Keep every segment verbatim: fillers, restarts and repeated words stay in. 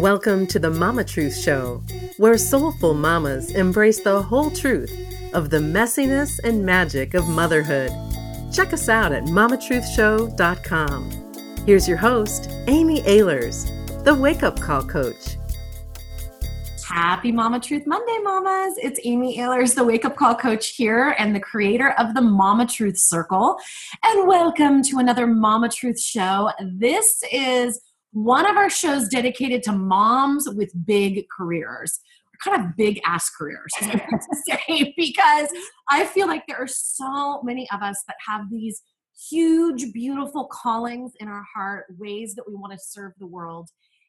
Welcome to the Mama Truth Show, where soulful mamas embrace the whole truth of the messiness and magic of motherhood. Check us out at mama truth show dot com. Here's your host, Amy Ahlers, the Wake Up Call Coach. Happy Mama Truth Monday, mamas. It's Amy Ahlers, the Wake Up Call Coach here and the creator of the Mama Truth Circle. And welcome to another Mama Truth Show. This is one of our shows dedicated to moms with big careers, kind of big ass careers, I have to say, because I feel like there are so many of us that have these huge, beautiful callings in our heart, ways that we want to serve the world.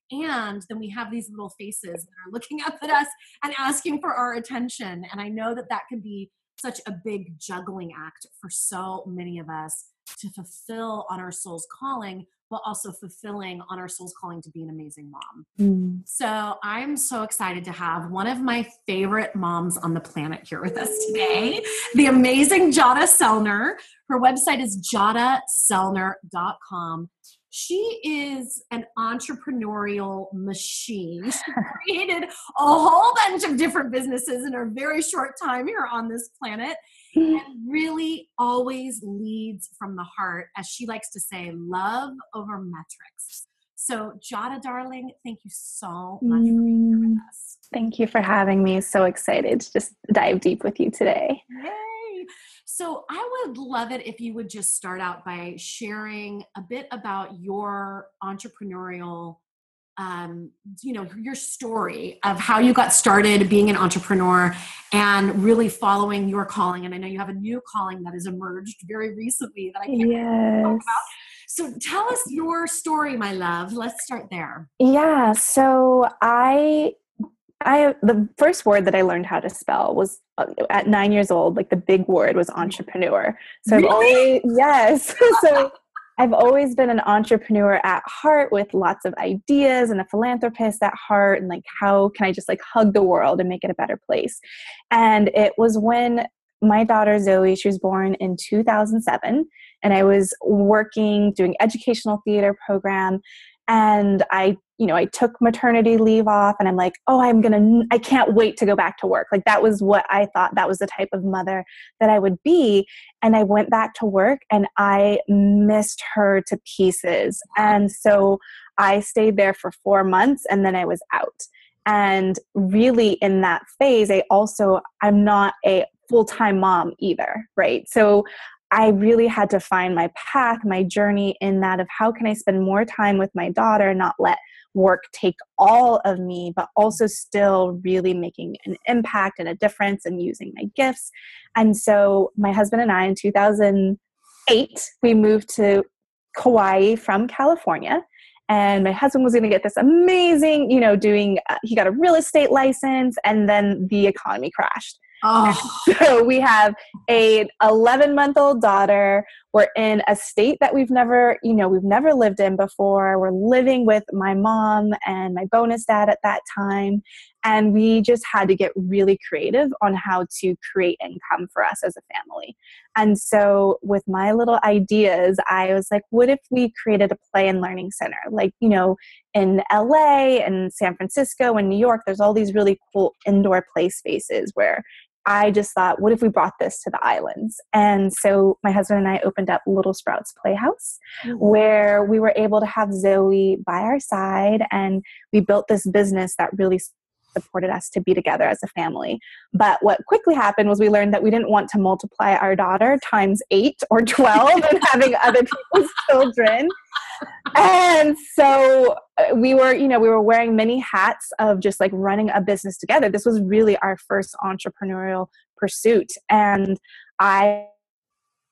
And then we have these little faces that are looking up at us and asking for our attention. And I know that that could be such a big juggling act for so many of us to fulfill on our soul's calling, while also fulfilling on our soul's calling to be an amazing mom. Mm. So I'm so excited to have one of my favorite moms on the planet here with us today, the amazing Jadah Sellner. Her website is Jadah Sellner dot com. She is an entrepreneurial machine. She created a whole bunch of different businesses in her very short time here on this planet and really always leads from the heart, as she likes to say, love over metrics. So Jadah, darling, thank you so much for being here with us. Thank you for having me. So excited to just dive deep with you today. Yay! So I would love it if you would just start out by sharing a bit about your entrepreneurial, um, you know, your story of how you got started being an entrepreneur and really following your calling. And I know you have a new calling that has emerged very recently that I can't yes. really talk about. So tell us your story, my love. Let's start there. Yeah. So I... I, the first word that I learned how to spell was uh, at nine years old, like the big word was entrepreneur. So I've really? always, yes. So I've always been an entrepreneur at heart with lots of ideas and a philanthropist at heart. And like, how can I just like hug the world and make it a better place? And it was when my daughter, Zoe, she was born in two thousand seven and I was working, doing educational theater program. And I, you know, I took maternity leave off and I'm like, oh, I'm going to, I can't wait to go back to work. Like that was what I thought, that was the type of mother that I would be. And I went back to work and I missed her to pieces. And so I stayed there for four months and then I was out. And really in that phase, I also, I'm not a full-time mom either, right? So I really had to find my path, my journey in that of how can I spend more time with my daughter and not let work take all of me, but also still really making an impact and a difference and using my gifts. And so my husband and I in two thousand eight, we moved to Kauai from California. And my husband was going to get this amazing, you know, doing, uh, he got a real estate license and then the economy crashed. Oh. So we have an eleven month old daughter. We're in a state that we've never, you know, we've never lived in before. We're living with my mom and my bonus dad at that time. And we just had to get really creative on how to create income for us as a family. And so with my little ideas, I was like, what if we created a play and learning center? Like, you know, in L A and San Francisco and New York, there's all these really cool indoor play spaces where I just thought, what if we brought this to the islands? And so my husband and I opened up Little Sprouts Playhouse, mm-hmm. where we were able to have Zoe by our side. And we built this business that really supported us to be together as a family. But what quickly happened was we learned that we didn't want to multiply our daughter times eight or twelve and having other people's children. And so we were, you know, we were wearing many hats of just like running a business together. This was really our first entrepreneurial pursuit. And I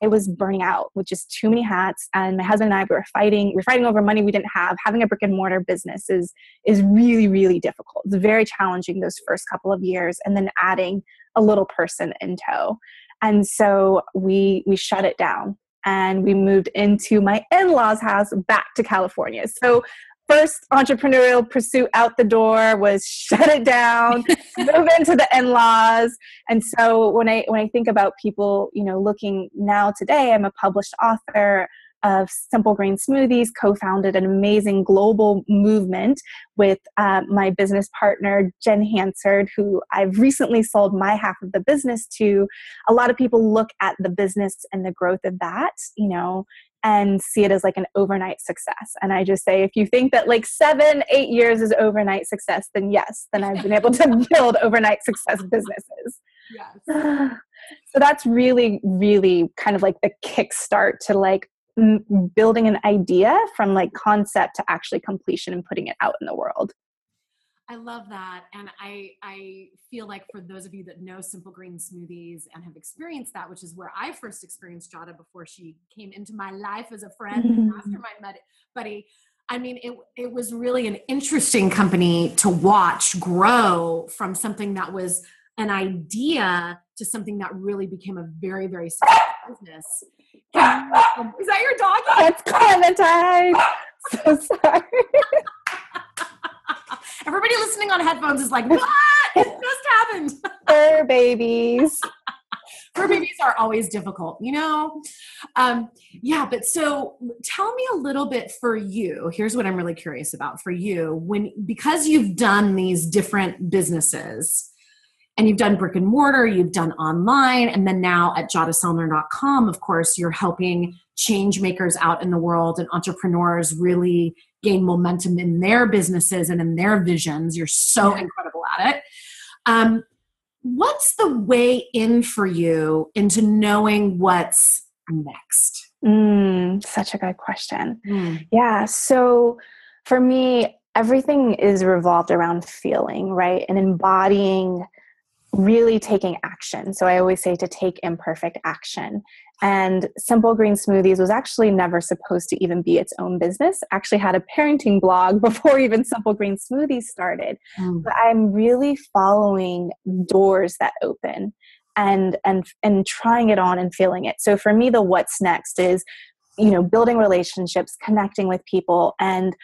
It was burning out with just too many hats. And my husband and I, we were fighting, we were fighting over money we didn't have. Having a brick and mortar business is, is really, really difficult. It's very challenging those first couple of years. And then adding a little person in tow. And so we, we shut it down and we moved into my in-laws' house back to California. So first entrepreneurial pursuit out the door was shut it down, move into the in-laws. And so when I when I think about people, you know, looking now today, I'm a published author. of Simple Green Smoothies, co-founded an amazing global movement with uh, my business partner, Jen Hansard, who I've recently sold my half of the business to. A lot of people look at the business and the growth of that, you know, and see it as like an overnight success. And I just say, if you think that like seven, eight years is overnight success, then yes, then I've been able to build overnight success businesses. Yes. So that's really, really kind of like the kickstart to like m- building an idea from like concept to actually completion and putting it out in the world. I love that. And I, I feel like for those of you that know Simple Green Smoothies and have experienced that, which is where I first experienced Jadah before she came into my life as a friend and mastermind buddy. I mean, it, it was really an interesting company to watch grow from something that was an idea to something that really became a very, very successful business. And, um, is that your dog? That's Clementine. So sorry. Everybody listening on headphones is like, what? It just happened. Fur babies. Fur babies are always difficult, you know? Um, yeah, but so tell me a little bit for you. Here's what I'm really curious about for you. When, because you've done these different businesses and you've done brick and mortar, you've done online, and then now at Jadah Sellner dot com, of course, you're helping change makers out in the world and entrepreneurs really gain momentum in their businesses and in their visions. You're so incredible at it. Um, what's the way in for you into knowing what's next? Mm, such a good question. Mm. Yeah. So for me, everything is revolved around feeling, right? And embodying, really taking action. So I always say to take imperfect action. And Simple Green Smoothies was actually never supposed to even be its own business. I actually had a parenting blog before even Simple Green Smoothies started. Mm. But I'm really following doors that open and and and trying it on and feeling it. So for me, the what's next is, you know, building relationships, connecting with people. And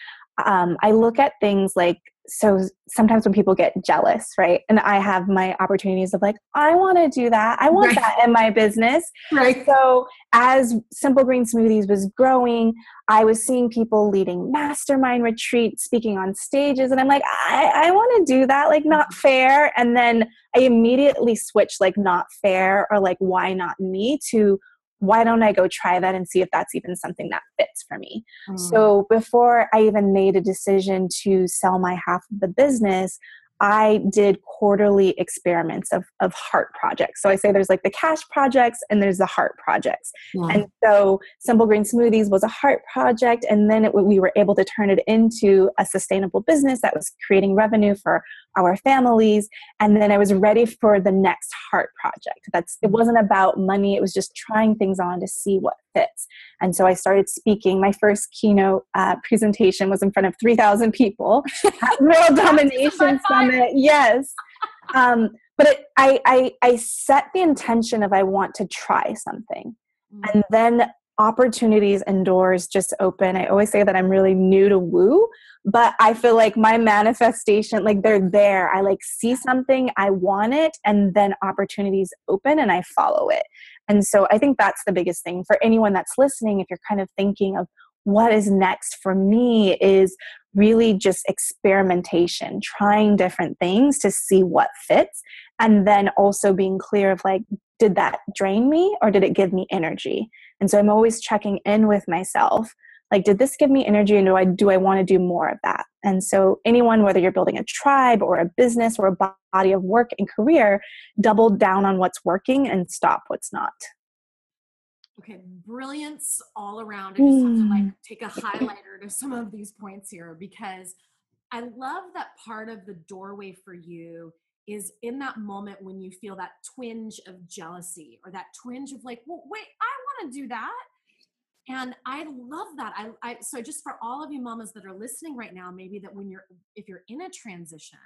um, I look at things like, so sometimes when people get jealous, right? And I have my opportunities of like, I want to do that. I want right. that in my business. Right. So as Simple Green Smoothies was growing, I was seeing people leading mastermind retreats, speaking on stages. And I'm like, I, I want to do that. Like, not fair. And then I immediately switched like not fair or like, why not me, to why don't I go try that and see if that's even something that fits for me? Mm. So before I even made a decision to sell my half of the business, I did quarterly experiments of, of heart projects. So I say there's like the cash projects and there's the heart projects. Yeah. And so Simple Green Smoothies was a heart project. And then it, we were able to turn it into a sustainable business that was creating revenue for our families. And then I was ready for the next heart project. That's, it wasn't about money. It was just trying things on to see what fits. And so I started speaking. My first keynote uh, presentation was in front of three thousand people at World Domination Summit. Yes. Um, but it, I, I, I set the intention of I want to try something. Mm. And then opportunities and doors just open. I always say that I'm really new to woo, but I feel like my manifestation, like they're there. I like see something, I want it, and then opportunities open and I follow it. And so I think that's the biggest thing for anyone that's listening. If you're kind of thinking of what is next for me, is really just experimentation, trying different things to see what fits. And then also being clear of like, did that drain me or did it give me energy? And so I'm always checking in with myself. Like, did this give me energy, and do I do I want to do more of that? And so anyone, whether you're building a tribe or a business or a body of work and career, double down on what's working and stop what's not. Okay, brilliance all around. I just have to like take a highlighter to some of these points here, because I love that part of the doorway for you is in that moment when you feel that twinge of jealousy or that twinge of like, well, wait, I want to do that. And I love that. I, I so just for all of you mamas that are listening right now, maybe that when you're, if you're in a transition,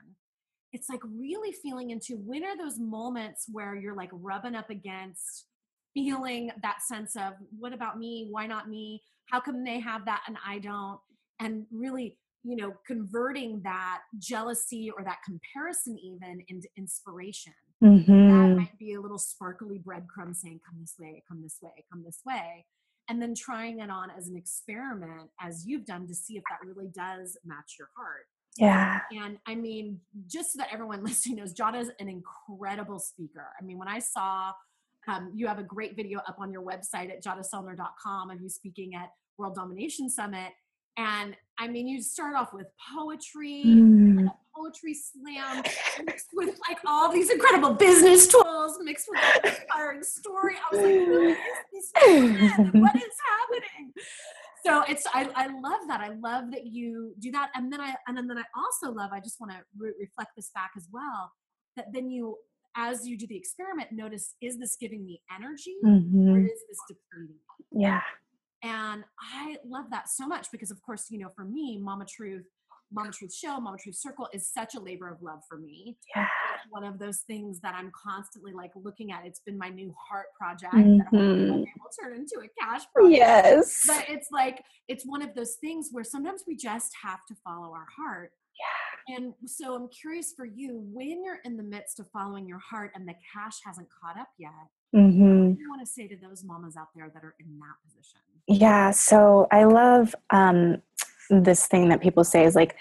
it's like really feeling into when are those moments where you're like rubbing up against feeling that sense of what about me? Why not me? How come they have that and I don't? And really, you know, converting that jealousy or that comparison even into inspiration. Mm-hmm. That might be a little sparkly breadcrumb saying, come this way, come this way, come this way. and then trying it on as an experiment, as you've done, to see if that really does match your heart. Yeah. And I mean, just so that everyone listening knows, Jadah is an incredible speaker. I mean, when I saw, um, you have a great video up on your website at Jadah Sellner dot com of you speaking at World Domination Summit. And I mean, you start off with poetry, mm. like a poetry slam, mixed with like all these incredible business tools, mixed with an inspiring story. I was like, who is this man? What is happening? So it's, I, I love that. I love that you do that. And then I, and then I also love, I just want to re- reflect this back as well, that then you, as you do the experiment, notice, is this giving me energy mm-hmm. or is this depleting me? Yeah. And I love that so much because, of course, you know, for me, Mama Truth, Mama Truth Show, Mama Truth Circle is such a labor of love for me. Yeah. It's one of those things that I'm constantly like looking at. It's been my new heart project mm-hmm. that hopefully one day will turn into a cash project. Yes. But it's like, it's one of those things where sometimes we just have to follow our heart. Yeah. And so I'm curious for you, when you're in the midst of following your heart and the cash hasn't caught up yet, mm-hmm. what do you want to say to those mamas out there that are in that position? Yeah. So I love, um, this thing that people say is like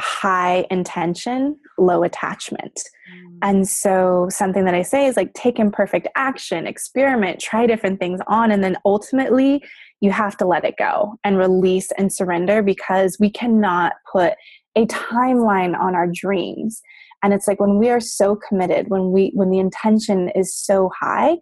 high intention, low attachment. Mm. And so something that I say is like, take imperfect action, experiment, try different things on. And then ultimately you have to let it go and release and surrender, because we cannot put a timeline on our dreams. And it's like, when we are so committed, when we, when the intention is so high,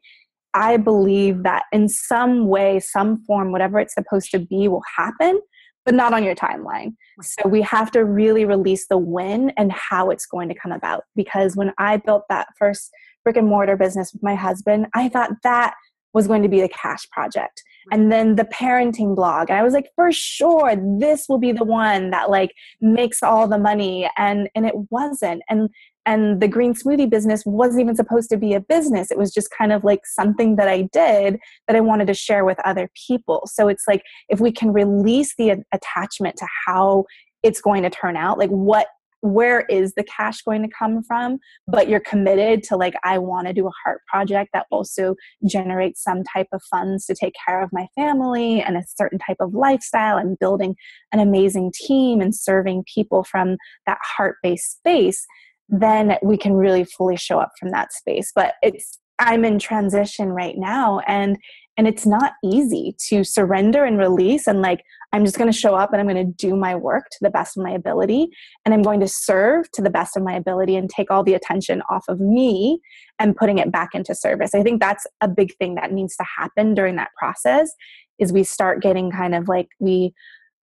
I believe that in some way, some form, whatever it's supposed to be will happen, but not on your timeline. So we have to really release the when and how it's going to come about. Because when I built that first brick and mortar business with my husband, I thought that was going to be the cash project. And then the parenting blog. And I was like, for sure, this will be the one that like makes all the money. And, and it wasn't. And, and the green smoothie business wasn't even supposed to be a business. It was just kind of like something that I did that I wanted to share with other people. So it's like, if we can release the attachment to how it's going to turn out, like what, where is the cash going to come from? But you're committed to like, I want to do a heart project that also generates some type of funds to take care of my family and a certain type of lifestyle and building an amazing team and serving people from that heart-based space, then we can really fully show up from that space. But it's, I'm in transition right now, and and it's not easy to surrender and release and like, I'm just going to show up and I'm going to do my work to the best of my ability, and I'm going to serve to the best of my ability and take all the attention off of me and putting it back into service. I think that's a big thing that needs to happen during that process, is we start getting kind of like, we,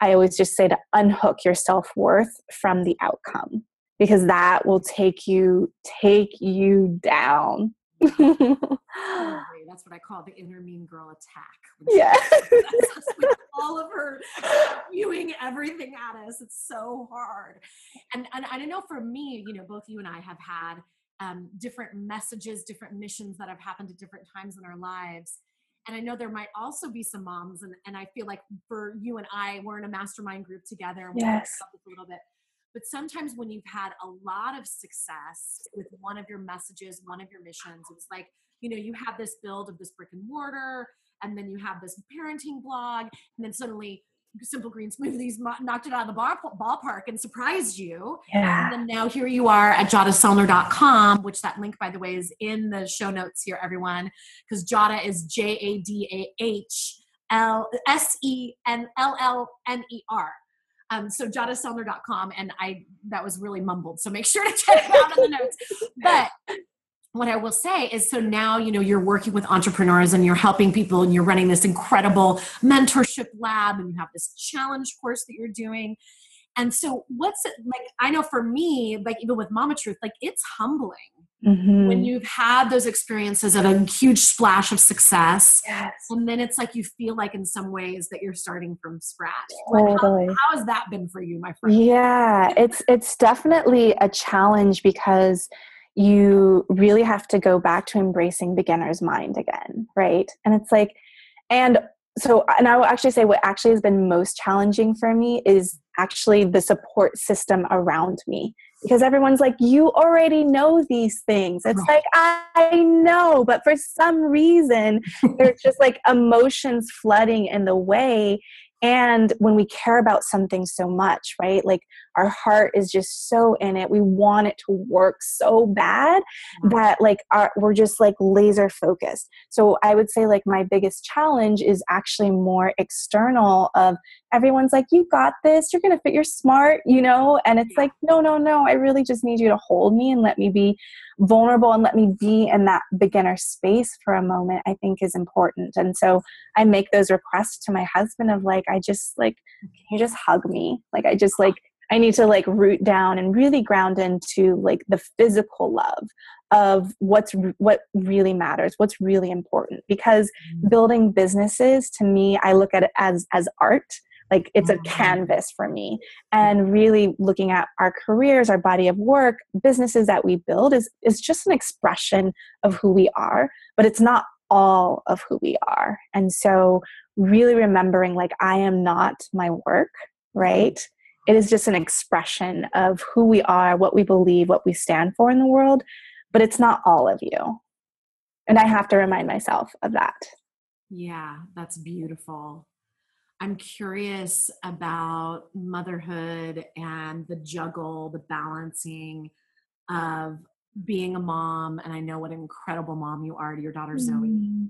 I always just say to unhook your self-worth from the outcome, because that will take you, take you down. That's what I call the inner mean girl attack. Yeah. That's just like all of her viewing everything at us. It's so hard. And, and I don't know, for me, you know, both you and I have had um, different messages, different missions that have happened at different times in our lives. And I know there might also be some moms, and, and I feel like for you and I, we're in a mastermind group together. And yes. We'll talk a little bit. But sometimes when you've had a lot of success with one of your messages, one of your missions, it's like, you know, you have this build of this brick and mortar, and then you have this parenting blog, and then suddenly Simple Green Smoothies knocked it out of the bar, ballpark and surprised you. Yeah. And then now here you are at Jadah Sellner dot com, which that link, by the way, is in the show notes here, everyone, because Jadah is J A D A H S E N L L N E R. Um, so Jadah Sellner dot com, and I, that was really mumbled, so make sure to check it out in the notes. But what I will say is, so now, you know, you're working with entrepreneurs and you're helping people and you're running this incredible mentorship lab, and you have this challenge course that you're doing. And so what's it like, I know for me, like even with Mama Truth, like it's humbling mm-hmm. when you've had those experiences of a huge splash of success. Yes. And then it's like, you feel like in some ways that you're starting from scratch. Totally. Like how, how has that been for you, my friend? Yeah, it's, it's definitely a challenge, because you really have to go back to embracing beginner's mind again, right? And it's like, and So, and I will actually say what actually has been most challenging for me is actually the support system around me, because everyone's like, you already know these things. It's right. like, I know, but for some reason, there's just like emotions flooding in the way. And when we care about something so much, right? Like our heart is just so in it. We want it to work so bad that like our, we're just like laser focused. So I would say like my biggest challenge is actually more external of everyone's like, you got this, you're going to fit, you're smart, you know? And it's like, no, no, no, I really just need you to hold me and let me be vulnerable and let me be in that beginner space for a moment, I think is important. And so I make those requests to my husband of like, I just like, can you just hug me? Like, I just like, I need to like root down and really ground into like the physical love of what's, what really matters, what's really important, because building businesses to me, I look at it as, as art. Like it's a canvas for me, and really looking at our careers, our body of work, businesses that we build is, is just an expression of who we are, but it's not all of who we are. And so really remembering like, I am not my work, right? It is just an expression of who we are, what we believe, what we stand for in the world, but it's not all of you. And I have to remind myself of that. Yeah, that's beautiful. I'm curious about motherhood and the juggle, the balancing of being a mom. And I know what an incredible mom you are to your daughter, mm-hmm. Zoe.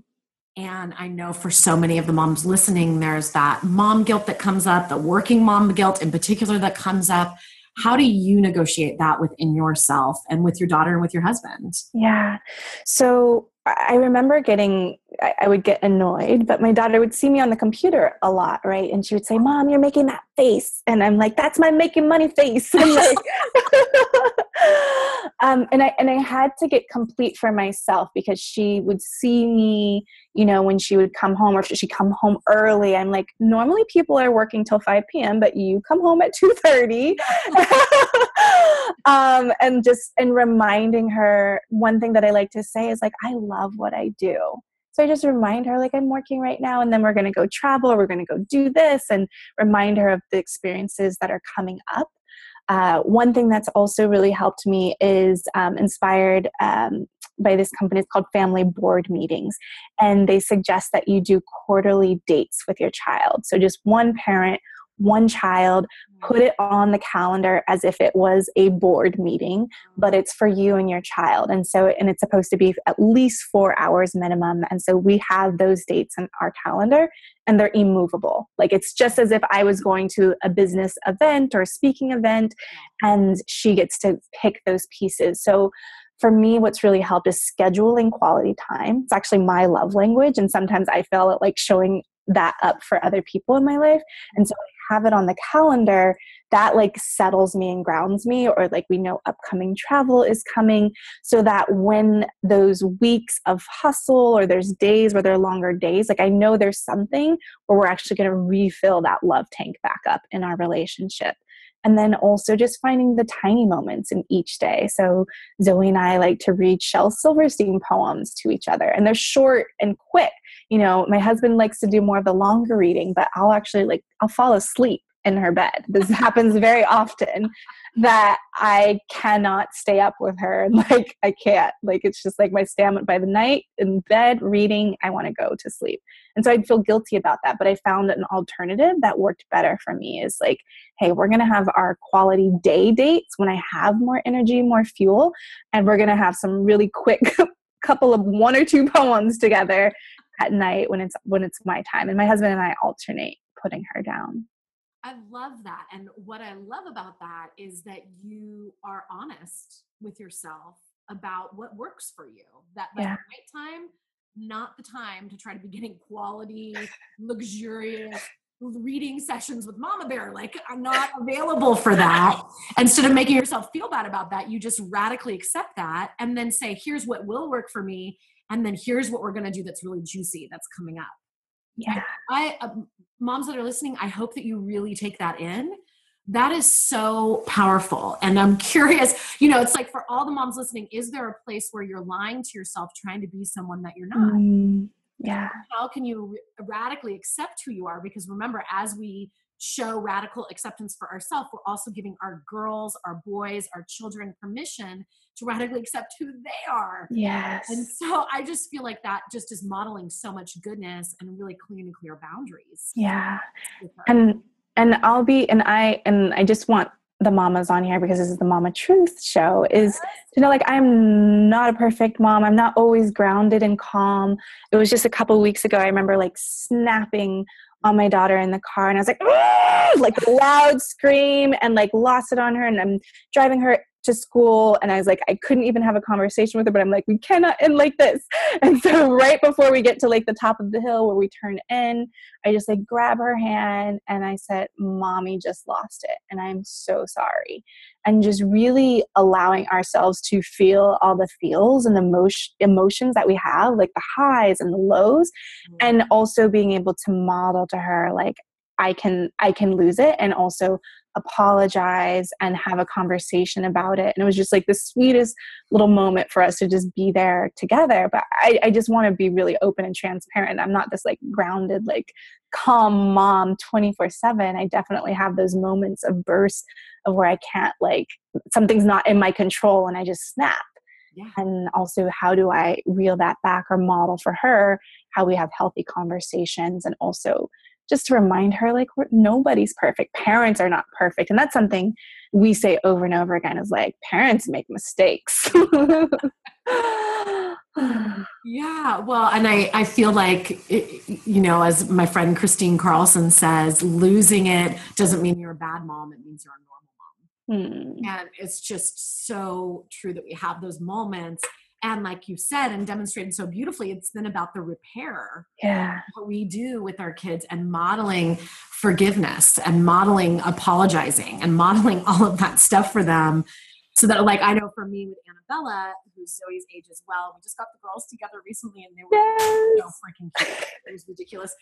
And I know for so many of the moms listening, there's that mom guilt that comes up, the working mom guilt in particular that comes up. How do you negotiate that within yourself and with your daughter and with your husband? Yeah. So I remember getting, I would get annoyed, but my daughter would see me on the computer a lot, right? And she would say, Mom, you're making that face. And I'm like, that's my making money face. And, like, um, and, I, and I had to get complete for myself, because she would see me, you know, when she would come home, or if she'd come home early. I'm like, normally people are working till five p.m., but you come home at two thirty. um, and just, and reminding her, one thing that I like to say is like, I love what I do. So I just remind her like, I'm working right now, and then we're going to go travel, or we're going to go do this, and remind her of the experiences that are coming up. Uh, one thing that's also really helped me is um, inspired um, by this company. It's called Family Board Meetings, and they suggest that you do quarterly dates with your child. So just one parent, one child, put it on the calendar as if it was a board meeting, but it's for you and your child. And so, and it's supposed to be at least four hours minimum. And so we have those dates in our calendar, and they're immovable. Like it's just as if I was going to a business event or a speaking event, and she gets to pick those pieces. So for me, what's really helped is scheduling quality time. It's actually my love language. And sometimes I fail at like showing that up for other people in my life. And so I have it on the calendar that like settles me and grounds me, or like we know upcoming travel is coming, so that when those weeks of hustle, or there's days where there are longer days, like I know there's something where we're actually going to refill that love tank back up in our relationship. And then also just finding the tiny moments in each day. So Zoe and I like to read Shel Silverstein poems to each other, and they're short and quick. You know, my husband likes to do more of the longer reading, but I'll actually like, I'll fall asleep in her bed. This happens very often, that I cannot stay up with her. And like, I can't, like, it's just like my stamina by the night in bed reading, I want to go to sleep. And so I'd feel guilty about that, but I found an alternative that worked better for me is like, hey, we're going to have our quality day dates when I have more energy, more fuel, and we're going to have some really quick couple of one or two poems together at night when it's, when it's my time. And my husband and I alternate putting her down. I love that. And what I love about that is that you are honest with yourself about what works for you. That like, yeah. the right time, not the time to try to be getting quality, luxurious reading sessions with Mama Bear. Like, I'm not available for that. Instead of making yourself feel bad about that, you just radically accept that and then say, here's what will work for me. And then here's what we're going to do that's really juicy that's coming up. Yeah. I, uh, moms that are listening, I hope that you really take that in. That is so powerful. And I'm curious, you know, it's like for all the moms listening, is there a place where you're lying to yourself, trying to be someone that you're not? Mm. Yeah. How can you radically accept who you are? Because remember, as we show radical acceptance for ourselves, we're also giving our girls, our boys, our children permission to radically accept who they are. Yes. And so I just feel like that just is modeling so much goodness and really clean and clear boundaries. Yeah. And and I'll be and I and I just want the mamas on here, because this is the Mama Truth Show, is to know, like, I'm not a perfect mom. I'm not always grounded and calm. It was just a couple of weeks ago, I remember like snapping on my daughter in the car, and I was like, ah! like a loud scream, and like lost it on her, and I'm driving her to school, and I was like, I couldn't even have a conversation with her, but I'm like, we cannot end like this. And so right before we get to like the top of the hill where we turn in, I just like grab her hand and I said, Mommy just lost it, and I'm so sorry. And just really allowing ourselves to feel all the feels and the emotion, emotions that we have, like the highs and the lows, mm-hmm. and also being able to model to her, like, I can, I can lose it, and also apologize and have a conversation about it. And it was just like the sweetest little moment for us to just be there together. But I, I just want to be really open and transparent. I'm not this like grounded, like calm mom twenty-four seven. I definitely have those moments of bursts of where I can't, like, something's not in my control and I just snap. Yeah. And also, how do I reel that back or model for her how we have healthy conversations, and also just to remind her, like, we're, nobody's perfect. Parents are not perfect. And that's something we say over and over again, is like, parents make mistakes. Yeah. Well, and I, I feel like, it, you know, as my friend Christine Carlson says, losing it doesn't mean you're a bad mom. It means you're a normal mom. Hmm. And it's just so true that we have those moments. And like you said and demonstrated so beautifully, it's then about the repair. Yeah. What we do with our kids, and modeling forgiveness and modeling apologizing and modeling all of that stuff for them. So that, like, I know for me with Annabella, who's Zoe's age as well, we just got the girls together recently, and they were yes. so freaking cute. It was ridiculous.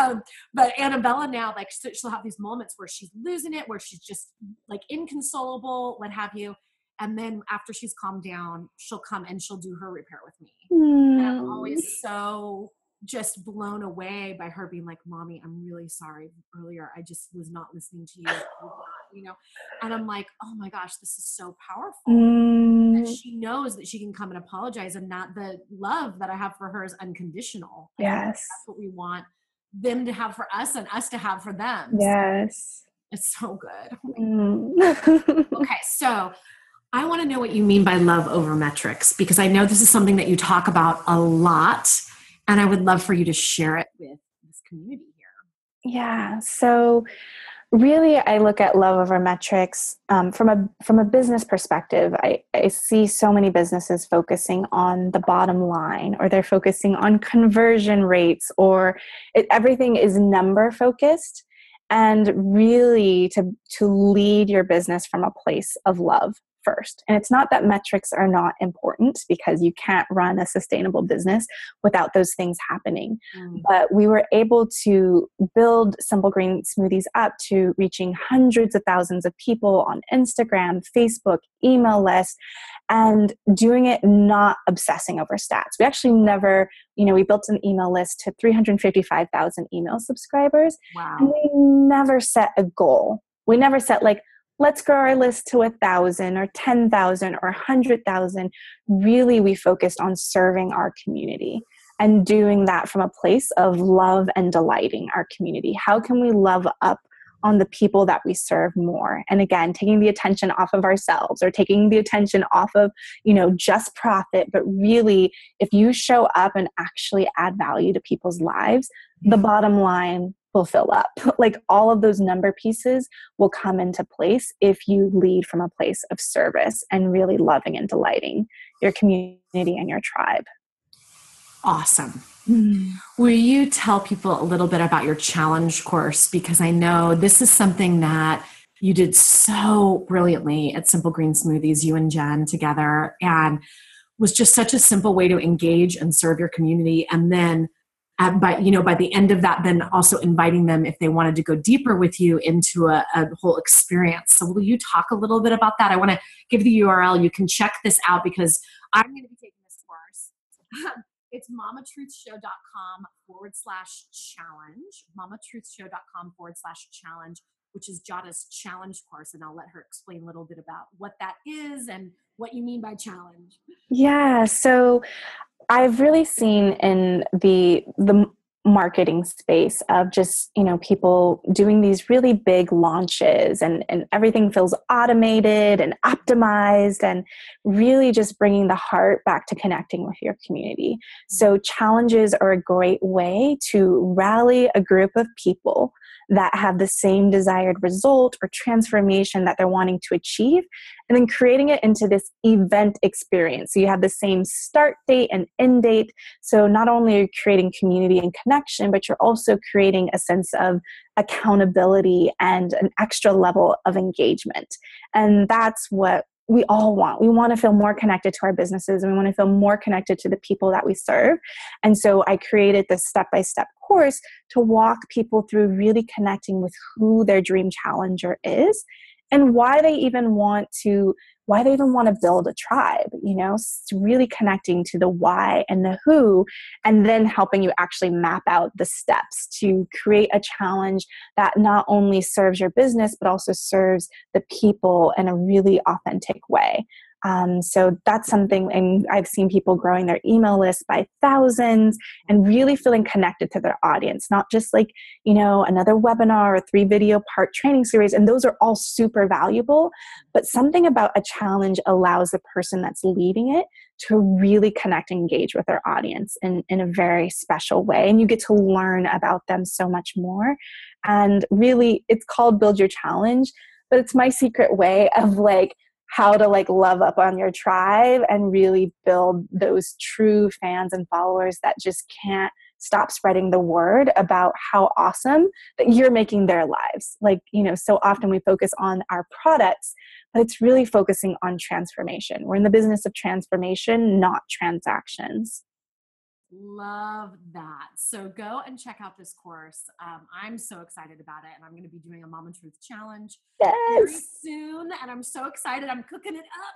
um, but Annabella now, like, she'll have these moments where she's losing it, where she's just like inconsolable, what have you. And then after she's calmed down, she'll come and she'll do her repair with me. Mm. And I'm always so just blown away by her being like, Mommy, I'm really sorry earlier. I just was not listening to you. You know? And I'm like, oh my gosh, this is so powerful. Mm. And she knows that she can come and apologize, and that the love that I have for her is unconditional. Yes. I mean, that's what we want them to have for us and us to have for them. Yes. So it's so good. Mm. Okay. So I want to know what you mean by love over metrics, because I know this is something that you talk about a lot, and I would love for you to share it with this community here. Yeah. So really, I look at love over metrics um, from a, from a business perspective. I, I see so many businesses focusing on the bottom line, or they're focusing on conversion rates, or it, everything is number focused. And really to, to lead your business from a place of love first. And it's not that metrics are not important, because you can't run a sustainable business without those things happening. Mm. But we were able to build Simple Green Smoothies up to reaching hundreds of thousands of people on Instagram, Facebook, email list, and doing it not obsessing over stats. We actually never, you know, we built an email list to three hundred fifty-five thousand email subscribers. Wow. And we never set a goal. We never set like, let's grow our list to a thousand or ten thousand or a hundred thousand. Really, we focused on serving our community and doing that from a place of love and delighting our community. How can we love up on the people that we serve more? And again, taking the attention off of ourselves, or taking the attention off of, you know, just profit. But really, if you show up and actually add value to people's lives, the bottom line will fill up. Like, all of those number pieces will come into place if you lead from a place of service and really loving and delighting your community and your tribe. Awesome. Mm. Will you tell people a little bit about your challenge course? Because I know this is something that you did so brilliantly at Simple Green Smoothies, you and Jen together, and was just such a simple way to engage and serve your community. And then Uh, but, you know, by the end of that, then also inviting them, if they wanted to go deeper with you, into a, a whole experience. So will you talk a little bit about that? I want to give the U R L. You can check this out, because I'm going to be taking this course. It's mamatruthshow.com forward slash challenge, mamatruthshow.com forward slash challenge, which is Jadah's challenge course. And I'll let her explain a little bit about what that is and what you mean by challenge. Yeah. So I've really seen in the, the marketing space of just, you know, people doing these really big launches and, and everything feels automated and optimized and really just bringing the heart back to connecting with your community. So challenges are a great way to rally a group of people that have the same desired result or transformation that they're wanting to achieve, and then creating it into this event experience. So you have the same start date and end date. So not only are you creating community and connection, but you're also creating a sense of accountability and an extra level of engagement. And that's what we all want. We want to feel more connected to our businesses, and we want to feel more connected to the people that we serve. And so I created this step-by-step course to walk people through really connecting with who their dream challenger is and why they even want to, why they even want to build a tribe, you know, really connecting to the why and the who, and then helping you actually map out the steps to create a challenge that not only serves your business, but also serves the people in a really authentic way. Um, so that's something, and I've seen people growing their email list by thousands and really feeling connected to their audience, not just like, you know, another webinar or three video part training series. And those are all super valuable, but something about a challenge allows the person that's leading it to really connect and engage with their audience in, in a very special way. And you get to learn about them so much more. And really, it's called Build Your Challenge, but it's my secret way of like, how to like love up on your tribe and really build those true fans and followers that just can't stop spreading the word about how awesome that you're making their lives. Like, you know, so often we focus on our products, but it's really focusing on transformation. We're in the business of transformation, not transactions. Love that. So go and check out this course. Um, I'm so excited about it, and I'm going to be doing a Mama Truth Challenge yes. very soon, and I'm so excited. I'm cooking it up,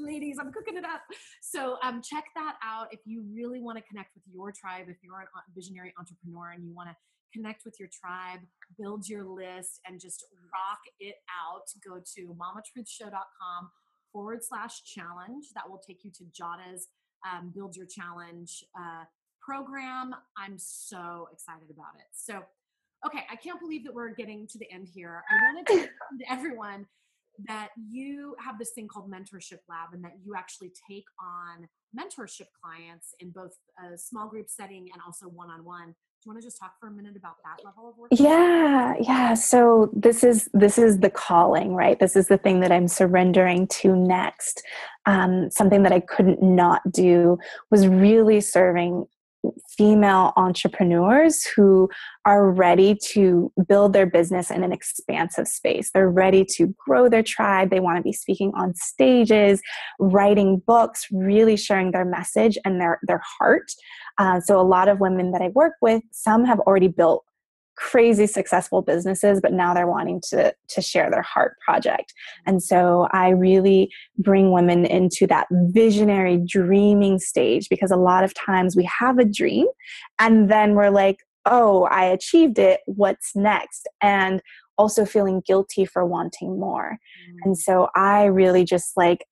ladies. I'm cooking it up. So um, check that out if you really want to connect with your tribe, if you're a visionary entrepreneur and you want to connect with your tribe, build your list, and just rock it out. Go to mamatruthshow.com forward slash challenge. That will take you to Jadah's um, Build Your Challenge uh, program. I'm so excited about it. So, okay. I can't believe that we're getting to the end here. I wanted to remind everyone that you have this thing called Mentorship Lab, and that you actually take on mentorship clients in both a small group setting and also one-on-one. Do you want to just talk for a minute about that level of work? Yeah, yeah. So this is this is the calling, right? This is the thing that I'm surrendering to next. Um, something that I couldn't not do was really serving female entrepreneurs who are ready to build their business in an expansive space. They're ready to grow their tribe. They want to be speaking on stages, writing books, really sharing their message and their, their heart. Uh, so a lot of women that I work with, some have already built crazy successful businesses, but now they're wanting to, to share their heart project. And so I really bring women into that visionary dreaming stage, because a lot of times we have a dream and then we're like, oh, I achieved it. What's next? And also feeling guilty for wanting more. Mm-hmm. And so I really just like,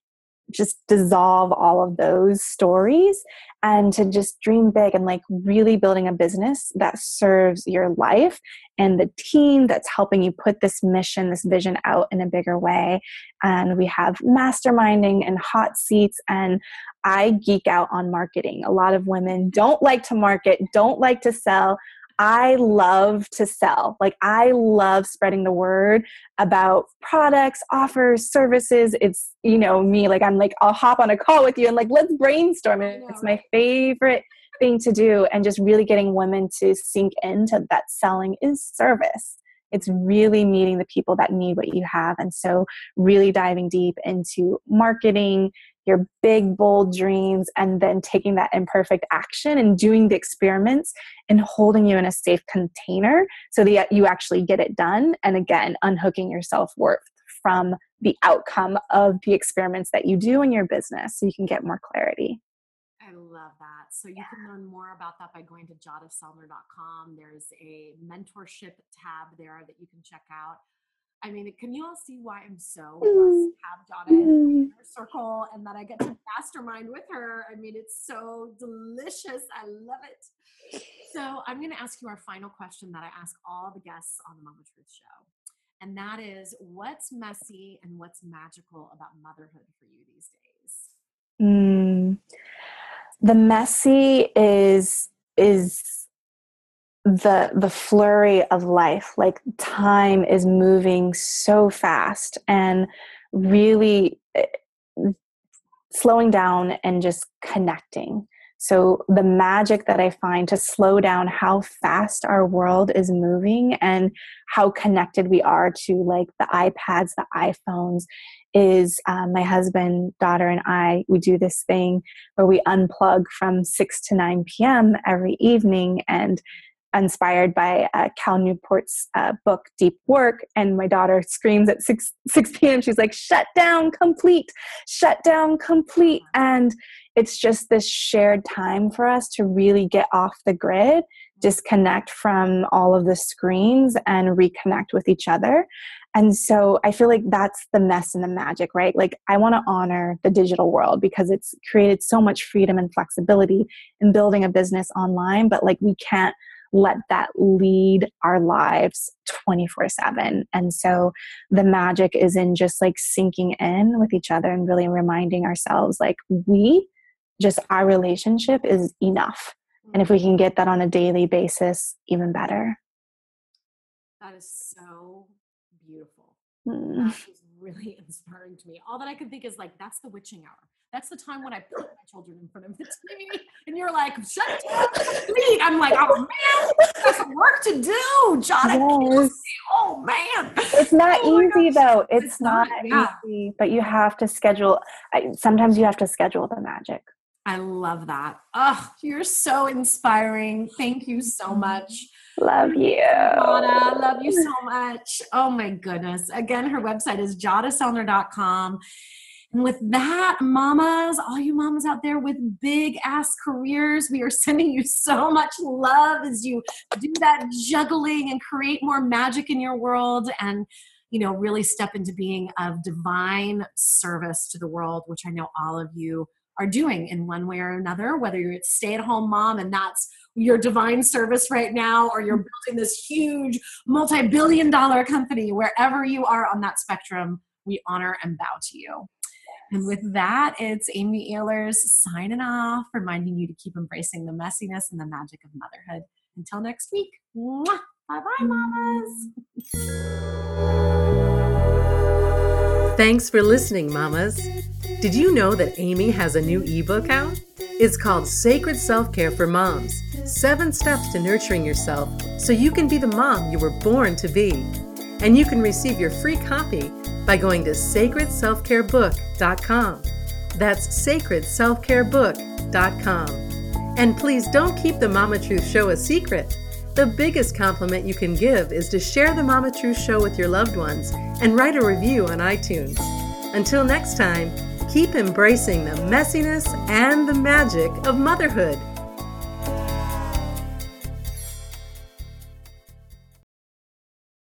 just dissolve all of those stories and to just dream big and like really building a business that serves your life and the team that's helping you put this mission, this vision out in a bigger way. And we have masterminding and hot seats, and I geek out on marketing. A lot of women don't like to market, don't like to sell. I love to sell. Like, I love spreading the word about products, offers, services. It's, you know, me, like, I'm like, I'll hop on a call with you and like, let's brainstorm. It's my favorite thing to do. And just really getting women to sink into that selling is service. It's really meeting the people that need what you have. And so really diving deep into marketing, your big, bold dreams, and then taking that imperfect action and doing the experiments and holding you in a safe container so that you actually get it done. And again, unhooking your self-worth from the outcome of the experiments that you do in your business so you can get more clarity. I love that. So you yeah. can learn more about that by going to Jadah Sellner dot com. There's a mentorship tab there that you can check out. I mean, can you all see why I'm so blessed to have Jadah in her circle and that I get to mastermind with her? I mean, it's so delicious. I love it. So I'm going to ask you our final question that I ask all the guests on the Mama Truth Show. And that is, what's messy and what's magical about motherhood for you these days? Mm, the messy is, is, the the flurry of life. Like, time is moving so fast, and really slowing down and just connecting. So the magic that I find to slow down how fast our world is moving and how connected we are to, like, the iPads, the iPhones, is um, my husband, daughter, and I, we do this thing where we unplug from six to nine p.m. every evening, and inspired by uh, Cal Newport's uh, book, Deep Work. And my daughter screams at six p.m. She's like, shut down, complete, shut down, complete. And it's just this shared time for us to really get off the grid, disconnect from all of the screens, and reconnect with each other. And so I feel like that's the mess and the magic, right? Like, I want to honor the digital world because it's created so much freedom and flexibility in building a business online, but, like, we can't let that lead our lives twenty-four seven. And so the magic is in just, like, sinking in with each other and really reminding ourselves, like, we just, our relationship is enough. And if we can get that on a daily basis, even better. That is so beautiful. Mm. That is really inspiring to me. All that I can think is, like, that's the witching hour. That's the time when I put my children in front of the T V, and you're like, shut down, complete. I'm like, oh man, there's some work to do, Jadah. Yes. Oh man. It's not oh, easy though. It's, it's not, not yeah. easy, but you have to schedule. I, sometimes you have to schedule the magic. I love that. Oh, you're so inspiring. Thank you so much. Love you. Jadah, love you so much. Oh my goodness. Again, her website is Jadah Sellner dot com. And with that, mamas, all you mamas out there with big ass careers, we are sending you so much love as you do that juggling and create more magic in your world and, you know, really step into being of divine service to the world, which I know all of you are doing in one way or another, whether you're a stay-at-home mom and that's your divine service right now, or you're building this huge multi-billion dollar company, wherever you are on that spectrum, we honor and bow to you. And with that, it's Amy Ahlers signing off, reminding you to keep embracing the messiness and the magic of motherhood. Until next week, mwah! Bye-bye, mamas. Thanks for listening, mamas. Did you know that Amy has a new ebook out? It's called Sacred Self-Care for Moms, Seven Steps to Nurturing Yourself so you can be the mom you were born to be. And you can receive your free copy by going to sacred self care book dot com. That's sacred self care book dot com. And please don't keep the Mama Truth Show a secret. The biggest compliment you can give is to share the Mama Truth Show with your loved ones and write a review on iTunes. Until next time, keep embracing the messiness and the magic of motherhood.